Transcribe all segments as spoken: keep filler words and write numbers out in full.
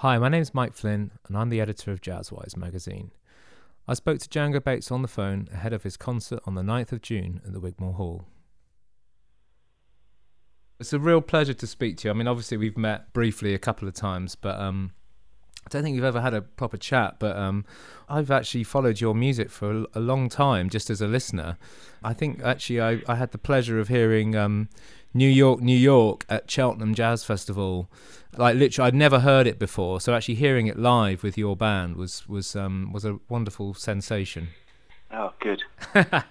Hi, my name's Mike Flynn, and I'm the editor of Jazzwise magazine. I spoke to Django Bates on the phone ahead of his concert on the ninth of June at the Wigmore Hall. It's a real pleasure to speak to you. I mean, obviously we've met briefly a couple of times, but um, I don't think we've ever had a proper chat, but um, I've actually followed your music for a long time, just as a listener. I think actually I, I had the pleasure of hearing um, New York, New York at Cheltenham Jazz Festival. Like literally, I'd never heard it before, so actually hearing it live with your band was was um, was a wonderful sensation. Oh, good. yeah,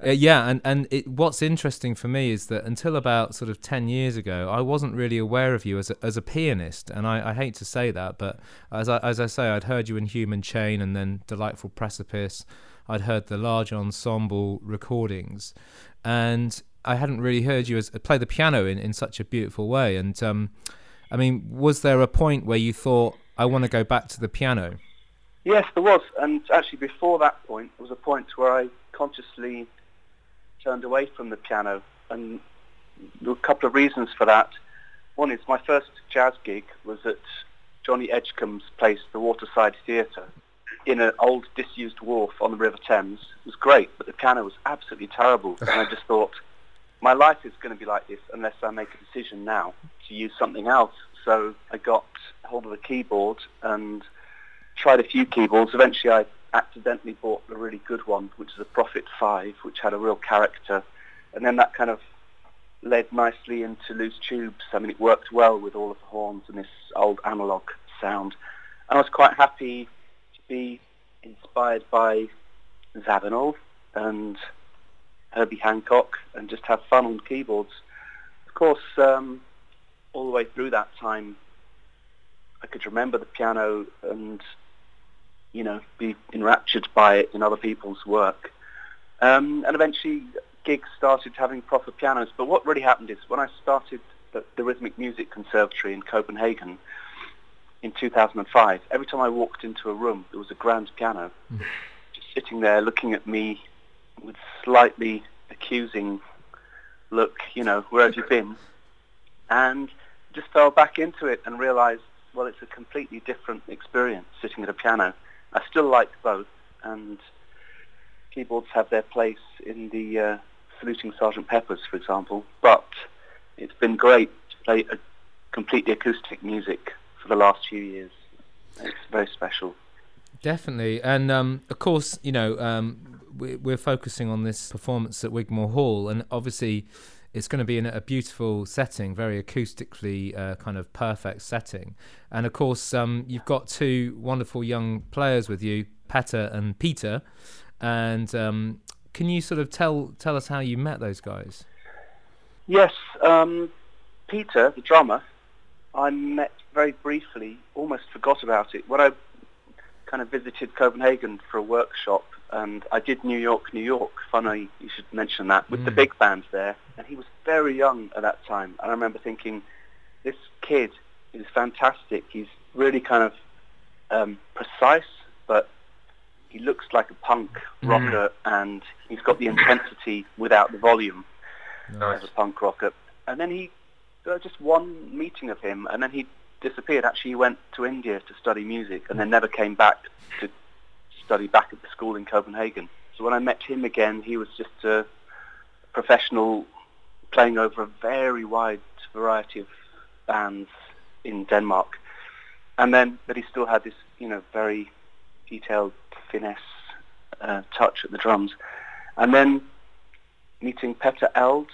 uh, yeah, and and it, what's interesting for me is that until about sort of ten years ago, I wasn't really aware of you as a, as a pianist, and I, I hate to say that, but as I, as I say, I'd heard you in Human Chain and then Delightful Precipice. I'd heard the large ensemble recordings, and I hadn't really heard you as play the piano in, in such a beautiful way. And um, I mean, was there a point where you thought, I want to go back to the piano? Yes, there was. And actually before that point, there was a point where I consciously turned away from the piano. And there were a couple of reasons for that. One is my first jazz gig was at Johnny Edgecombe's place, the Waterside Theatre, in an old disused wharf on the River Thames. It was great, but the piano was absolutely terrible. And I just thought, my life is going to be like this unless I make a decision now to use something else. So I got hold of a keyboard and tried a few keyboards. Eventually I accidentally bought a really good one, which is a Prophet five, which had a real character. And then that kind of led nicely into Loose Tubes. I mean, it worked well with all of the horns and this old analog sound. And I was quite happy to be inspired by Zawinul and Herbie Hancock and just have fun on keyboards. Of course, um, all the way through that time, I could remember the piano and, you know, be enraptured by it in other people's work. Um, and eventually gigs started having proper pianos. But what really happened is when I started the, the Rhythmic Music Conservatory in Copenhagen in two thousand five, every time I walked into a room, there was a grand piano mm. just sitting there looking at me with slightly accusing look, you know, where have you been? And just fell back into it and realised, well, it's a completely different experience sitting at a piano. I still like both, and keyboards have their place in the uh, saluting Sergeant Peppers, for example, but it's been great to play a completely acoustic music for the last few years. It's very special. Definitely, and um, of course, you know, um, we're focusing on this performance at Wigmore Hall, and obviously it's going to be in a beautiful setting, very acoustically uh, kind of perfect setting. And of course, um, you've got two wonderful young players with you, Petter and Peter. And um, can you sort of tell tell us how you met those guys? Yes, um, Peter, the drummer, I met very briefly, almost forgot about it, when I kind of visited Copenhagen for a workshop. And I did New York, New York, funny you should mention that, with mm. the big band there. And he was very young at that time. And I remember thinking, this kid is fantastic. He's really kind of um, precise, but he looks like a punk mm. rocker. And he's got the intensity without the volume nice. Of a punk rocker. And then he, there was just one meeting of him, and then he disappeared. Actually, he went to India to study music and then never came back to study back at the school in Copenhagen. So when I met him again, he was just a professional playing over a very wide variety of bands in Denmark. And then, but he still had this, you know, very detailed finesse uh, touch at the drums. And then meeting Petter Eldh,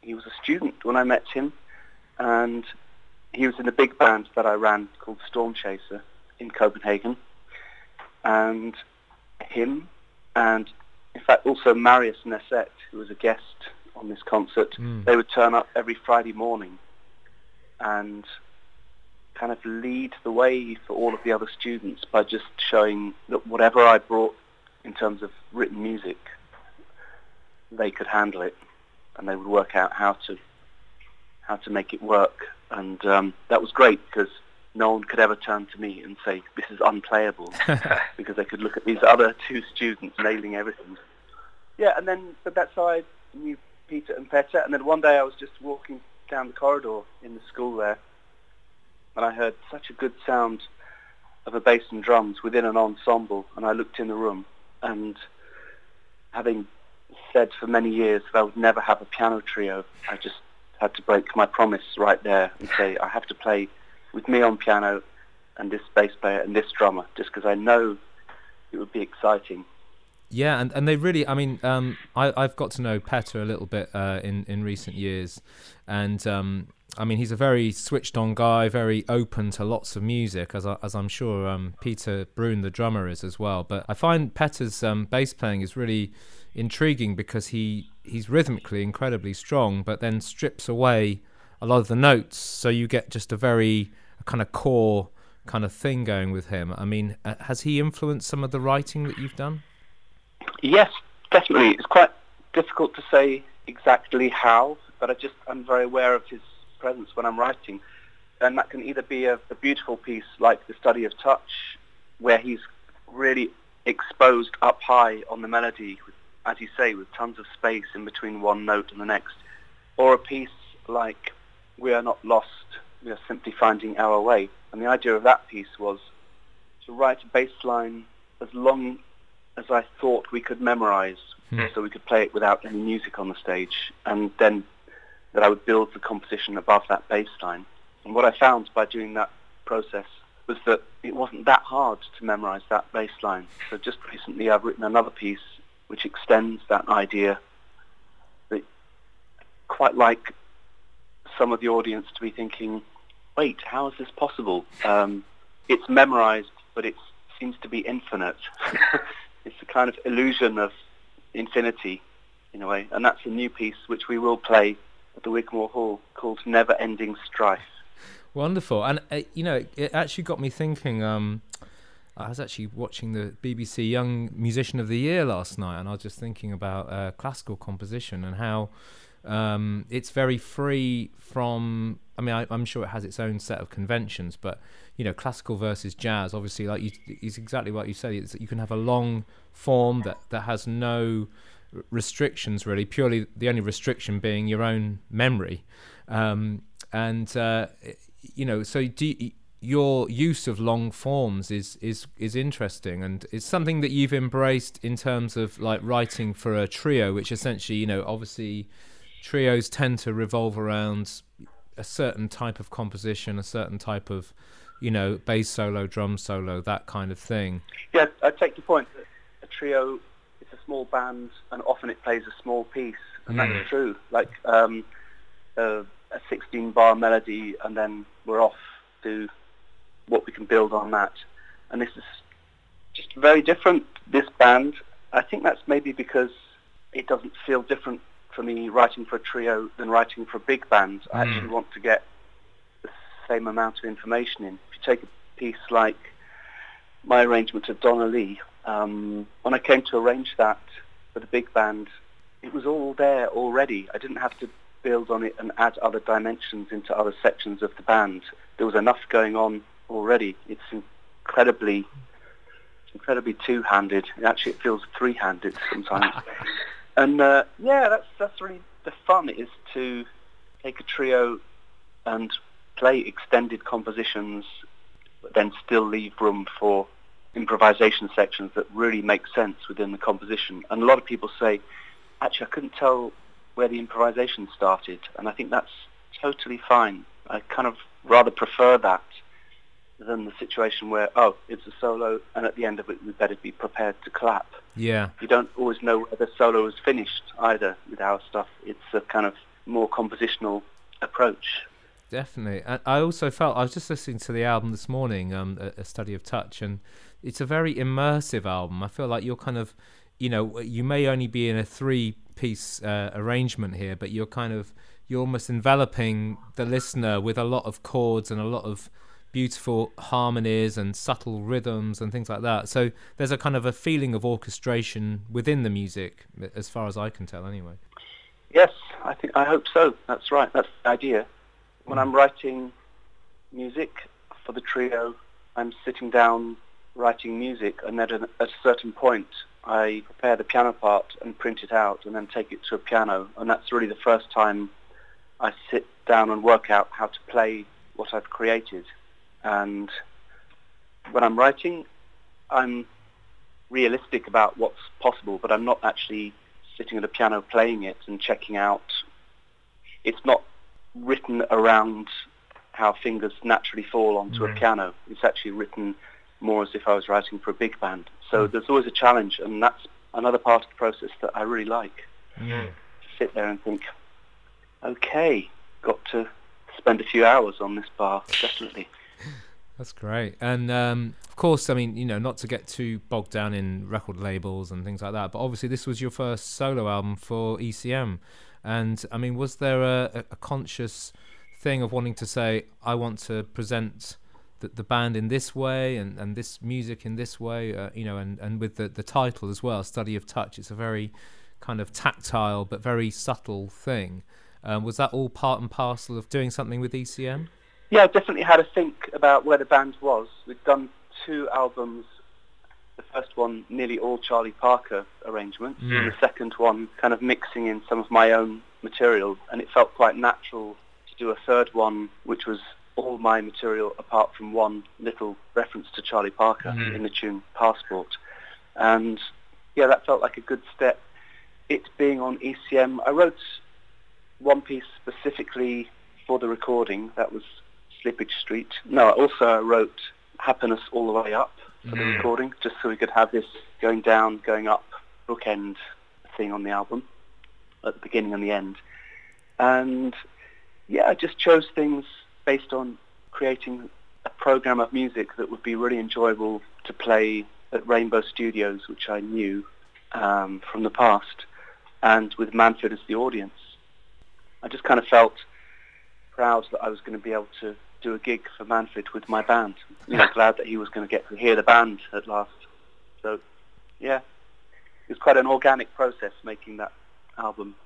he was a student when I met him, and he was in the big band that I ran called Storm Chaser in Copenhagen. And him, and in fact also Marius Neset, who was a guest on this concert, mm. they would turn up every Friday morning and kind of lead the way for all of the other students by just showing that whatever I brought in terms of written music, they could handle it, and they would work out how to how to make it work. And um, that was great because no one could ever turn to me and say, this is unplayable, because they could look at these other two students nailing everything. Yeah, and then but that's how I knew Peter and Petter. And then one day I was just walking down the corridor in the school there, and I heard such a good sound of a bass and drums within an ensemble, and I looked in the room, and having said for many years that I would never have a piano trio, I just had to break my promise right there and say, I have to play with me on piano and this bass player and this drummer, just because I know it would be exciting. Yeah, and, and they really, I mean, um, I, I've got to know Petter a little bit uh, in, in recent years, and um, I mean, he's a very switched-on guy, very open to lots of music, as, I, as I'm sure um, Peter Bruun, the drummer, is as well. But I find Petter's um, bass playing is really intriguing because he, he's rhythmically incredibly strong, but then strips away a lot of the notes, so you get just a very a kind of core kind of thing going with him. I mean, uh, has he influenced some of the writing that you've done? Yes, definitely. It's quite difficult to say exactly how, but I just, I'm very aware of his presence when I'm writing. And that can either be a, a beautiful piece like The Study of Touch, where he's really exposed up high on the melody, with, as you say, with tons of space in between one note and the next. Or a piece like We Are Not Lost, We Are Simply Finding Our Way. And the idea of that piece was to write a bass line as long as I thought we could memorize, hmm. so we could play it without any music on the stage, and then that I would build the composition above that bass line. And what I found by doing that process was that it wasn't that hard to memorize that bass line. So just recently I've written another piece which extends that idea, that quite like some of the audience to be thinking, wait, how is this possible? Um, it's memorized, but it seems to be infinite. It's a kind of illusion of infinity, in a way. And that's a new piece which we will play at the Wigmore Hall called Never Ending Strife. Wonderful. And, uh, you know, it, it actually got me thinking. Um, I was actually watching the B B C Young Musician of the Year last night, and I was just thinking about uh, classical composition and how um, it's very free from... I mean, I, I'm sure it has its own set of conventions, but, you know, classical versus jazz, obviously, like you, it's exactly what you said. It's that you can have a long form that, that has no restrictions, really, purely the only restriction being your own memory. Um, and, uh, you know, so do you, your use of long forms is, is, is interesting, and it's something that you've embraced in terms of, like, writing for a trio, which essentially, you know, obviously trios tend to revolve around a certain type of composition, a certain type of, you know, bass solo, drum solo, that kind of thing. Yeah, I take your point. A trio, it's a small band, and often it plays a small piece, and mm. that's true. Like um, uh, a sixteen-bar melody, and then we're off to what we can build on that. And this is just very different, this band. I think that's maybe because it doesn't feel different for me writing for a trio than writing for a big band. I mm. actually want to get the same amount of information in. If you take a piece like my arrangement of Donna Lee, um, when I came to arrange that for the big band, it was all there already. I didn't have to build on it and add other dimensions into other sections of the band. There was enough going on already. It's incredibly, incredibly two-handed. Actually, it feels three-handed sometimes. And uh, yeah, that's that's really the fun, is to take a trio and play extended compositions, but then still leave room for improvisation sections that really make sense within the composition. And a lot of people say, actually, I couldn't tell where the improvisation started, and I think that's totally fine. I kind of rather prefer that than the situation where, oh, it's a solo, and at the end of it, we'd better be prepared to clap. Yeah. You don't always know where the solo is finished either with our stuff. It's a kind of more compositional approach. Definitely. And I also felt, I was just listening to the album this morning, um, A Study of Touch, and it's a very immersive album. I feel like you're kind of, you know, you may only be in a three-piece uh, arrangement here, but you're kind of, you're almost enveloping the listener with a lot of chords and a lot of beautiful harmonies and subtle rhythms and things like that. So there's a kind of a feeling of orchestration within the music, as far as I can tell anyway. Yes, I think I hope so. That's right. That's the idea. When mm. I'm writing music for the trio, I'm sitting down writing music, and at a, at a certain point I prepare the piano part and print it out and then take it to a piano, and that's really the first time I sit down and work out how to play what I've created. And when I'm writing, I'm realistic about what's possible, but I'm not actually sitting at a piano playing it and checking out. It's not written around how fingers naturally fall onto mm-hmm. a piano. It's actually written more as if I was writing for a big band. So mm-hmm. there's always a challenge, and that's another part of the process that I really like. Mm-hmm. Sit there and think, okay, got to spend a few hours on this bar, definitely. That's great. And um, of course, I mean, you know, not to get too bogged down in record labels and things like that, but obviously this was your first solo album for E C M. And I mean, was there a, a conscious thing of wanting to say, I want to present the, the band in this way and, and this music in this way, uh, you know, and, and with the, the title as well, Study of Touch, it's a very kind of tactile but very subtle thing. Um, was that all part and parcel of doing something with E C M? Yeah, I definitely had to think about where the band was. We'd done two albums, the first one nearly all Charlie Parker arrangements, mm. and the second one kind of mixing in some of my own material, and it felt quite natural to do a third one, which was all my material apart from one little reference to Charlie Parker mm. in the tune Passport. And yeah, that felt like a good step. It being on E C M, I wrote one piece specifically for the recording, that was Slippage Street. No, also I wrote Happiness All the Way Up for mm. the recording, just so we could have this going down, going up, bookend thing on the album, at the beginning and the end. And yeah, I just chose things based on creating a programme of music that would be really enjoyable to play at Rainbow Studios, which I knew um, from the past, and with Manford as the audience. I just kind of felt proud that I was going to be able to do a gig for Manfred with my band. You know, glad that he was going to get to hear the band at last. So, yeah, it was quite an organic process making that album.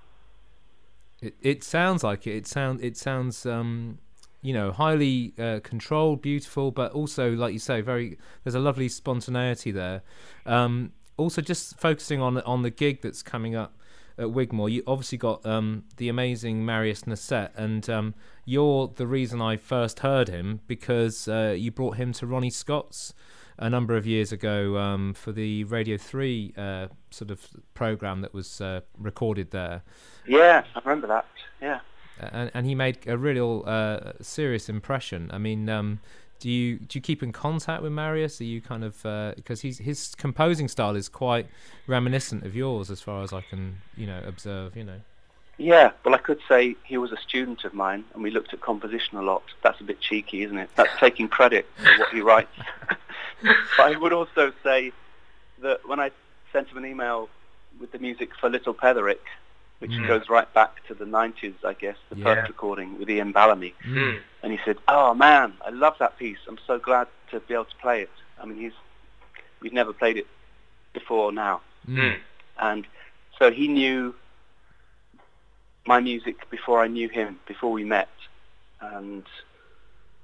It it sounds like it. It sound it sounds um, you know, highly uh, controlled, beautiful, but also, like you say, very. There's a lovely spontaneity there. Um, also, just focusing on on the gig that's coming up at Wigmore, you obviously got um, the amazing Marius Neset, and um, you're the reason I first heard him, because uh, you brought him to Ronnie Scott's a number of years ago um, for the Radio three uh, sort of programme that was uh, recorded there. Yeah, I remember that, yeah. And, and he made a real uh, serious impression. I mean, um, do you do you keep in contact with Marius? Are you kind of uh, because he's his composing style is quite reminiscent of yours, as far as I can, you know, observe. You know. Yeah, well, I could say he was a student of mine, and we looked at composition a lot. That's a bit cheeky, isn't it? That's taking credit for what he writes. But I would also say that when I sent him an email with the music for Little Petherick, which mm. goes right back to the nineties, I guess, the yeah. first recording with Ian Ballamy. Mm. And he said, oh, man, I love that piece. I'm so glad to be able to play it. I mean, he's we've never played it before now. Mm. And so he knew my music before I knew him, before we met. And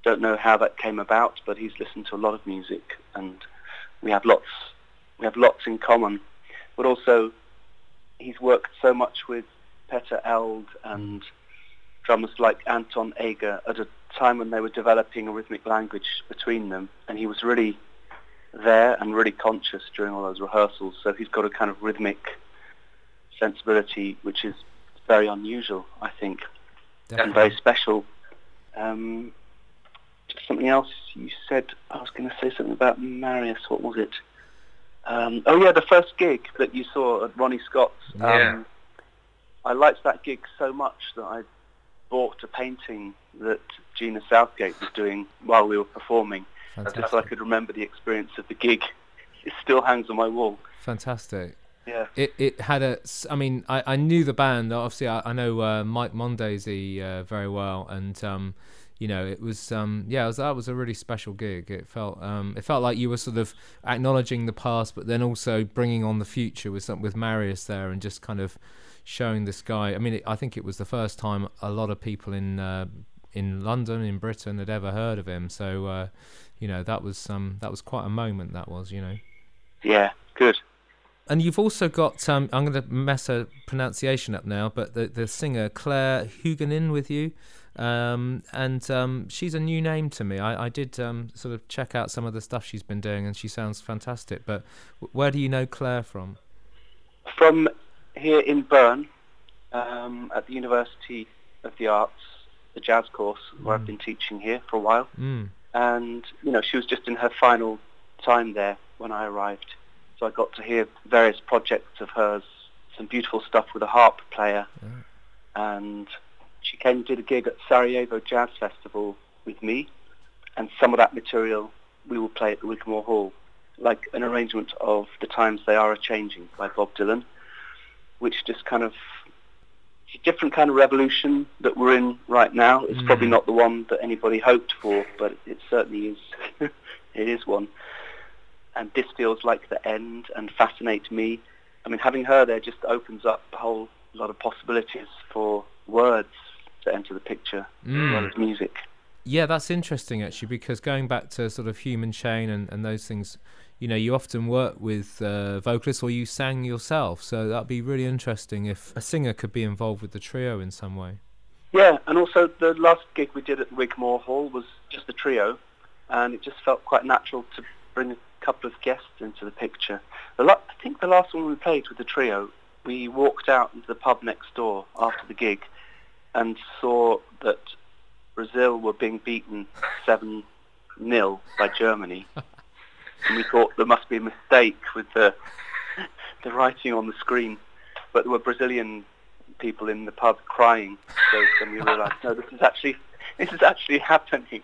don't know how that came about, but he's listened to a lot of music, and we have lots, we have lots in common. But also, he's worked so much with Petter Eldh and drummers like Anton Eger at a time when they were developing a rhythmic language between them, and he was really there and really conscious during all those rehearsals, so he's got a kind of rhythmic sensibility which is very unusual, I think. Definitely. And very special. Um, just something else you said, I was going to say something about Marius, what was it? Um, oh yeah, the first gig that you saw at Ronnie Scott's. Um, yeah. I liked that gig so much that I bought a painting that Gina Southgate was doing while we were performing. Fantastic. Just so I could remember the experience of the gig. It still hangs on my wall. Fantastic. Yeah. It it had a, I mean, I, I knew the band, obviously I, I know uh, Mike Mondesi uh, very well, and um, you know, it was um, yeah. It was, that was a really special gig. It felt um, it felt like you were sort of acknowledging the past, but then also bringing on the future with some, with Marius there, and just kind of showing this guy. I mean, it, I think it was the first time a lot of people in uh, in London, in Britain, had ever heard of him. So, uh, you know, that was um, that was quite a moment. That was, you know. Yeah. Good. And you've also got um, I'm going to mess her pronunciation up now, but the the singer Claire Huguenin with you. Um, and um, she's a new name to me. I, I did um, sort of check out some of the stuff she's been doing, and she sounds fantastic. But where do you know Claire from? From here in Bern, um, at the University of the Arts, the jazz course, where mm. I've been teaching here for a while. Mm. And, you know, she was just in her final time there when I arrived. So I got to hear various projects of hers, some beautiful stuff with a harp player. Mm. And she came and did a gig at Sarajevo Jazz Festival with me, and some of that material we will play at the Wigmore Hall, like an arrangement of The Times They Are A-Changing by Bob Dylan, which just kind of, it's a different kind of revolution that we're in right now. It's mm. probably not the one that anybody hoped for, but it certainly is. It is one. And this feels like the end, and fascinates me. I mean, having her there just opens up a whole lot of possibilities for words to enter the picture, mm. as well as music. Yeah, that's interesting, actually, because going back to sort of Human Chain and, and those things, you know, you often work with uh, vocalists, or you sang yourself, so that'd be really interesting if a singer could be involved with the trio in some way. Yeah, and also the last gig we did at Wigmore Hall was just the trio, and it just felt quite natural to bring a couple of guests into the picture. The la- I think the last one we played with the trio, we walked out into the pub next door after the gig and saw that Brazil were being beaten seven nil by Germany. And we thought there must be a mistake with the the writing on the screen. But there were Brazilian people in the pub crying. So then we realised, no, this is actually this is actually happening.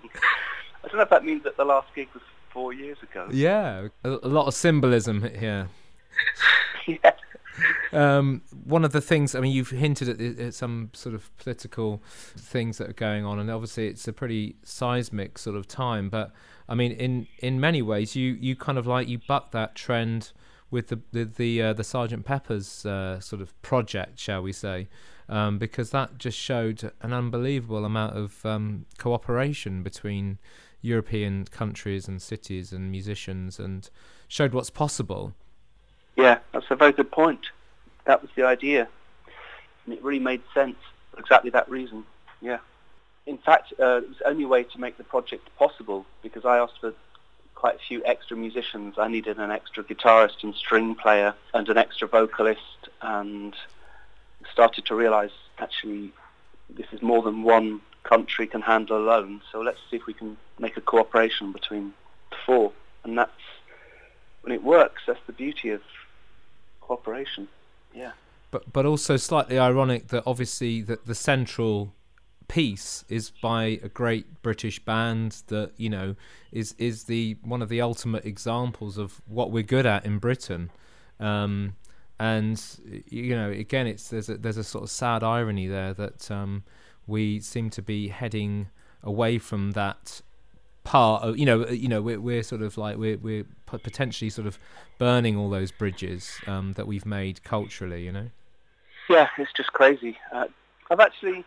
I don't know if that means that the last gig was four years ago. Yeah, a, a lot of symbolism here. Yeah. Um, one of the things, I mean, you've hinted at, the, at some sort of political things that are going on, and obviously it's a pretty seismic sort of time, but I mean, in, in many ways, you, you kind of like, you buck that trend with the the the, uh, the Sergeant Peppers uh, sort of project, shall we say, um, because that just showed an unbelievable amount of um, cooperation between European countries and cities and musicians, and showed what's possible. Yeah, that's a very good point. That was the idea. And it really made sense for exactly that reason, yeah. In fact, uh, it was the only way to make the project possible, because I asked for quite a few extra musicians. I needed an extra guitarist and string player and an extra vocalist, and started to realise, actually, this is more than one country can handle alone, so let's see if we can make a cooperation between the four. And that's, when it works, that's the beauty of cooperation, yeah. But but also slightly ironic that obviously that the central piece is by a great British band that, you know, is is the one of the ultimate examples of what we're good at in Britain, um, and you know, again, it's there's a, there's a sort of sad irony there that um, we seem to be heading away from that part of, you know, you know, we're we're sort of like we're we're potentially sort of burning all those bridges um, that we've made culturally, you know. Yeah, it's just crazy. Uh, I've actually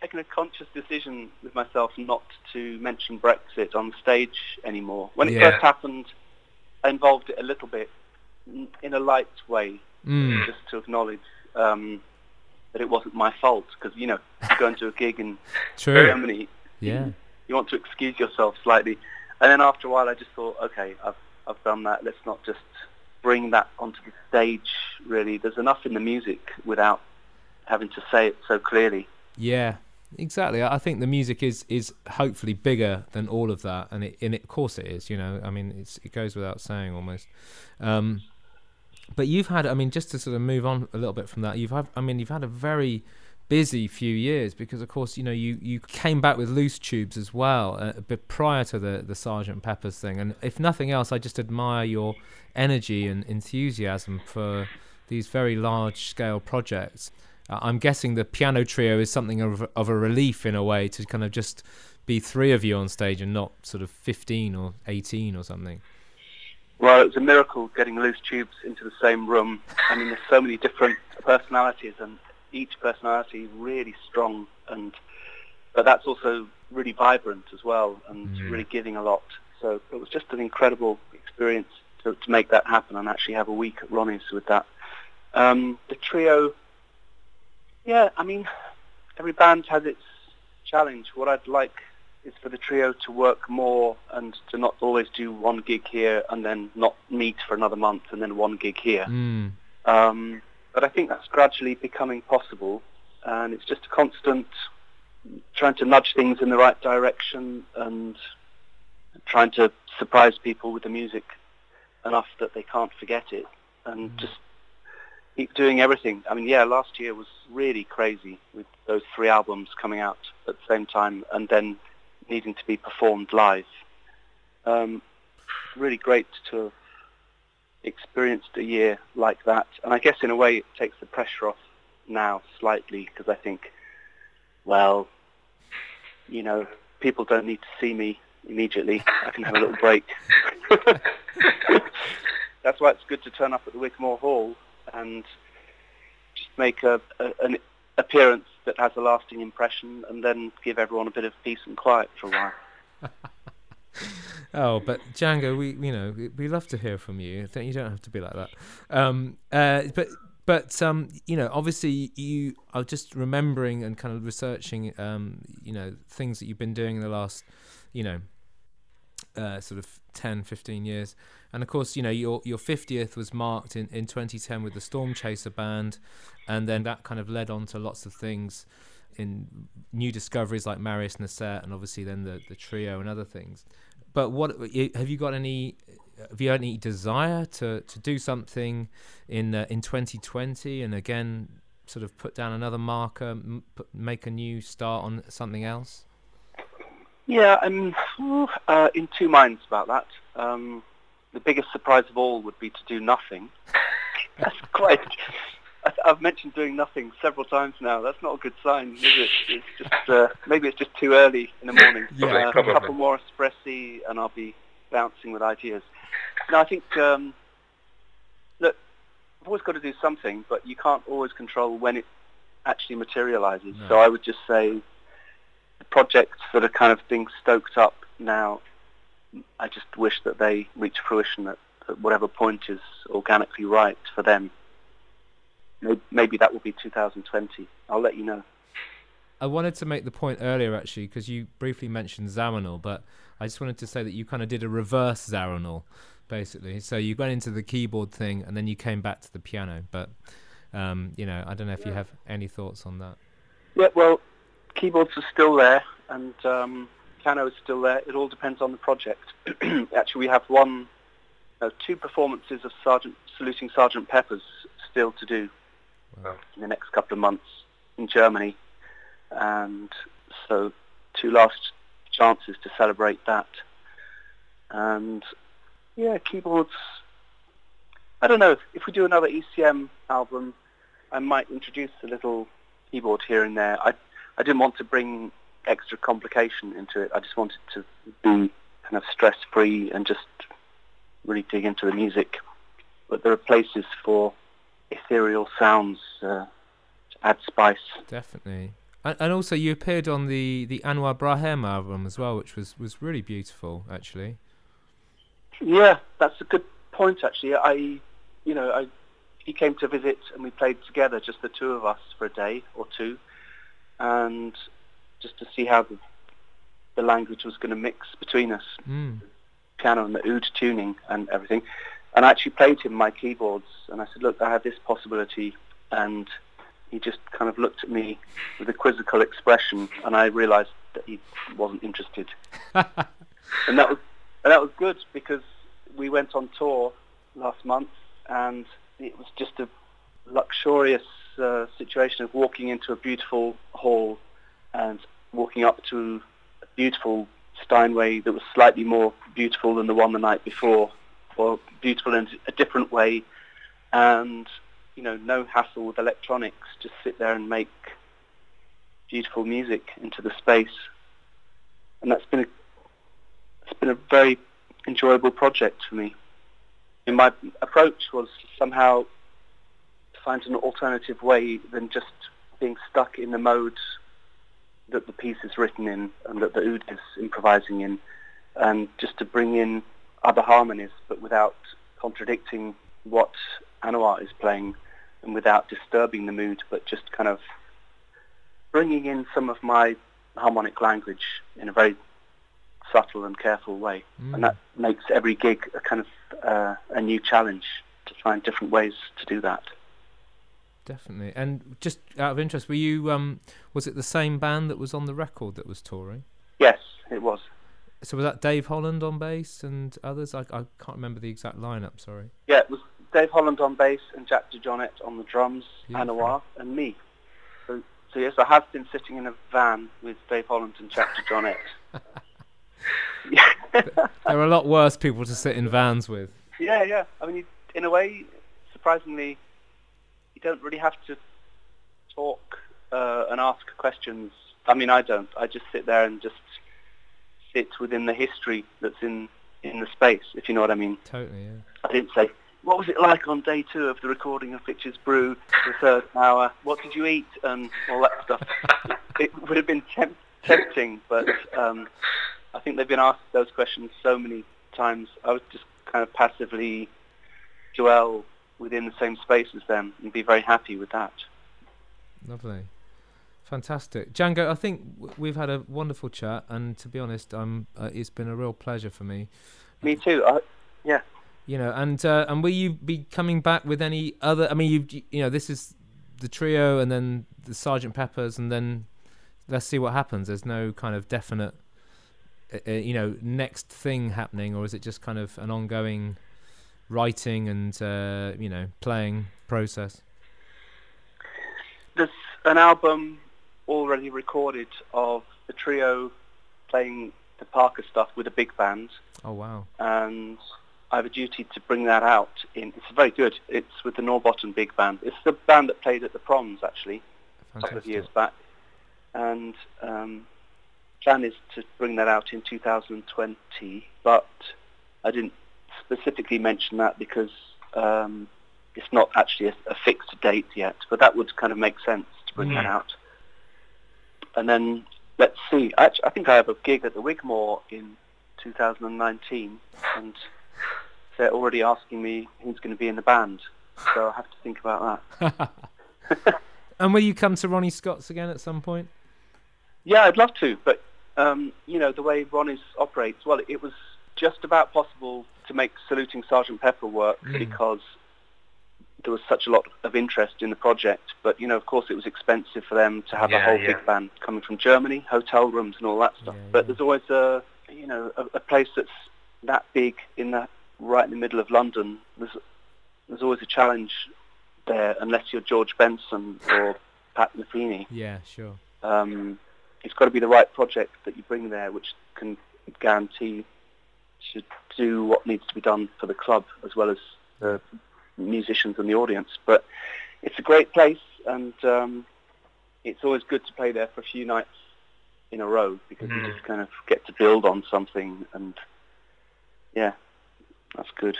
taken a conscious decision with myself not to mention Brexit on stage anymore. When it yeah. first happened, I involved it a little bit in a light way, mm. just to acknowledge um, that it wasn't my fault, because you know, going to a gig in True. Germany, yeah. You want to excuse yourself slightly, and then after a while I just thought, okay, I've I've done that, let's not just bring that onto the stage, really. There's enough in the music without having to say it so clearly. Yeah, exactly. I think the music is, is hopefully bigger than all of that, and, it, and it, of course it is, you know, I mean, it's, it goes without saying almost. Um, but you've had, I mean, just to sort of move on a little bit from that, you've had, I mean, you've had a very busy few years, because of course, you know, you you came back with Loose Tubes as well, uh, but prior to the the Sergeant Pepper's thing, and if nothing else, I just admire your energy and enthusiasm for these very large scale projects. uh, I'm guessing the piano trio is something of, of a relief in a way, to kind of just be three of you on stage and not sort of fifteen or eighteen or something. Well, it was a miracle getting Loose Tubes into the same room. I mean, there's so many different personalities, and each personality really strong, and but that's also really vibrant as well, and mm. really giving a lot. So it was just an incredible experience to, to make that happen, and actually have a week at Ronnie's with that. Um, the trio, yeah, I mean, every band has its challenge. What I'd like is for the trio to work more and to not always do one gig here and then not meet for another month and then one gig here. Mm. Um, but I think that's gradually becoming possible, and it's just a constant trying to nudge things in the right direction and trying to surprise people with the music enough that they can't forget it, and mm. just keep doing everything. I mean, yeah, last year was really crazy with those three albums coming out at the same time and then needing to be performed live. Um, really great to have experienced a year like that, and I guess in a way it takes the pressure off now slightly, because I think, well, you know, people don't need to see me immediately. I can have a little break. That's why it's good to turn up at the Wigmore Hall and just make a, a, an appearance that has a lasting impression, and then give everyone a bit of peace and quiet for a while. Oh, but Django, we you know we love to hear from you. You don't have to be like that. Um, uh, but but um, you know, obviously you are just remembering and kind of researching, um, you know, things that you've been doing in the last, you know, uh, sort of ten, fifteen years. And of course, you know, your your fiftieth was marked in, in twenty ten with the Storm Chaser band, and then that kind of led on to lots of things in new discoveries like Marius Neset, and obviously then the, the trio and other things. But what have you got any have you had any desire to, to do something in uh, in twenty twenty, and again sort of put down another marker, m- put, make a new start on something else? Yeah, I'm uh, in two minds about that. Um, the biggest surprise of all would be to do nothing. That's quite... I've mentioned doing nothing several times now. That's not a good sign, is it? It's just uh, maybe it's just too early in the morning. Yeah, uh, probably. A couple more espressi and I'll be bouncing with ideas. No, I think, um, look, I've always got to do something, but you can't always control when it actually materialises. No. So I would just say... projects that are kind of being stoked up now, I just wish that they reach fruition at, at whatever point is organically right for them. Maybe that will be two thousand twenty. I'll let you know. I wanted to make the point earlier, actually, because you briefly mentioned Zawinul, but I just wanted to say that you kind of did a reverse Zawinul, basically. So you went into the keyboard thing and then you came back to the piano. But, um, you know, I don't know if yeah. you have any thoughts on that. Yeah, well... keyboards are still there, and um, piano is still there. It all depends on the project. Actually, we have one, uh, two performances of Sergeant, saluting Sergeant Peppers still to do wow. in the next couple of months in Germany, and so two last chances to celebrate that. And yeah, keyboards. I don't know if, if we do another E C M album, I might introduce a little keyboard here and there. I. I didn't want to bring extra complication into it. I just wanted to be kind of stress-free and just really dig into the music. But there are places for ethereal sounds uh, to add spice. Definitely. And, and also you appeared on the, the Anwar Brahem album as well, which was, was really beautiful, actually. Yeah, that's a good point, actually. I, you know, I, he came to visit and we played together, just the two of us, for a day or two. And just to see how the, the language was going to mix between us, mm. piano and the oud tuning and everything. And I actually played him my keyboards, and I said, look, I have this possibility. And he just kind of looked at me with a quizzical expression, and I realised that he wasn't interested. and that was and that was good, because we went on tour last month, and it was just a luxurious Uh, situation of walking into a beautiful hall and walking up to a beautiful Steinway that was slightly more beautiful than the one the night before, or beautiful in a different way, and you know, no hassle with electronics, just sit there and make beautiful music into the space. And that's been a, it's been a very enjoyable project for me. And my approach was somehow find an alternative way than just being stuck in the mode that the piece is written in and that the oud is improvising in, and just to bring in other harmonies, but without contradicting what Anwar is playing and without disturbing the mood, but just kind of bringing in some of my harmonic language in a very subtle and careful way. Mm. And that makes every gig a kind of uh, a new challenge to find different ways to do that. Definitely. And just out of interest, were you um, was it the same band that was on the record that was touring? Yes, it was. So was that Dave Holland on bass and others? I, I can't remember the exact lineup, sorry. Yeah, it was Dave Holland on bass and Jack DeJohnette on the drums, Beautiful. Anwar and me. So, so yes, I have been sitting in a van with Dave Holland and Jack DeJohnette. There are a lot worse people to sit in vans with. Yeah, yeah. I mean, you, in a way, surprisingly, you don't really have to talk uh, and ask questions. I mean, I don't. I just sit there and just sit within the history that's in, in the space, if you know what I mean. Totally, yeah. I didn't say, what was it like on day two of the recording of Pictures Brew, the third hour? What did you eat? And all that stuff. It would have been temp- tempting, but um, I think they've been asked those questions so many times. I would just kind of passively dwell within the same space as them and be very happy with that. Lovely. Fantastic. Django, I think we've had a wonderful chat, and to be honest, um, uh, it's been a real pleasure for me. Me too. I, yeah. You know, and uh, and will you be coming back with any other? I mean, you you know, this is the trio, and then the Sergeant Peppers, and then let's see what happens. There's no kind of definite, uh, you know, next thing happening, or is it just kind of an ongoing writing and uh, you know, playing process? There's an album already recorded of the trio playing the Parker stuff with a big band. Oh, wow. And I have a duty to bring that out. In, it's very good. It's with the Norrbotten Big Band. It's the band that played at the Proms, actually, Fantastic. A couple of years back. And um, plan is to bring that out in two thousand twenty, but I didn't specifically mention that because um, it's not actually a, a fixed date yet, but that would kind of make sense to bring mm. that out. And then, let's see, I, I think I have a gig at the Wigmore in two thousand nineteen, and they're already asking me who's going to be in the band, so I'll have to think about that. And will you come to Ronnie Scott's again at some point? Yeah, I'd love to, but, um, you know, the way Ronnie's operates, well, it was just about possible to make Saluting Sergeant Pepper work mm. because there was such a lot of interest in the project, but, you know, of course it was expensive for them to have yeah, a whole yeah. big band coming from Germany, hotel rooms and all that stuff. Yeah, but yeah. there's always a, you know, a, a place that's that big in that right in the middle of London. There's there's always a challenge there, unless you're George Benson or Pat Metheny. Yeah, sure. Um, it's got to be the right project that you bring there, which can guarantee to do what needs to be done for the club as well as the musicians and the audience. But it's a great place, and um, it's always good to play there for a few nights in a row because mm. you just kind of get to build on something, and yeah, that's good.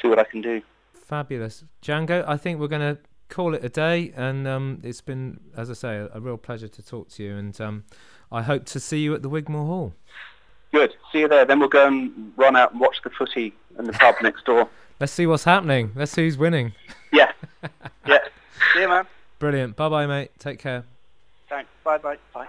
See what I can do. Fabulous. Django, I think we're going to call it a day, and um, it's been, as I say, a, a real pleasure to talk to you, and um, I hope to see you at the Wigmore Hall. Good. See you there. Then we'll go and run out and watch the footy in the pub next door. Let's see what's happening. Let's see who's winning. Yeah. Yeah. See you, man. Brilliant. Bye-bye, mate. Take care. Thanks. Bye-bye. Bye.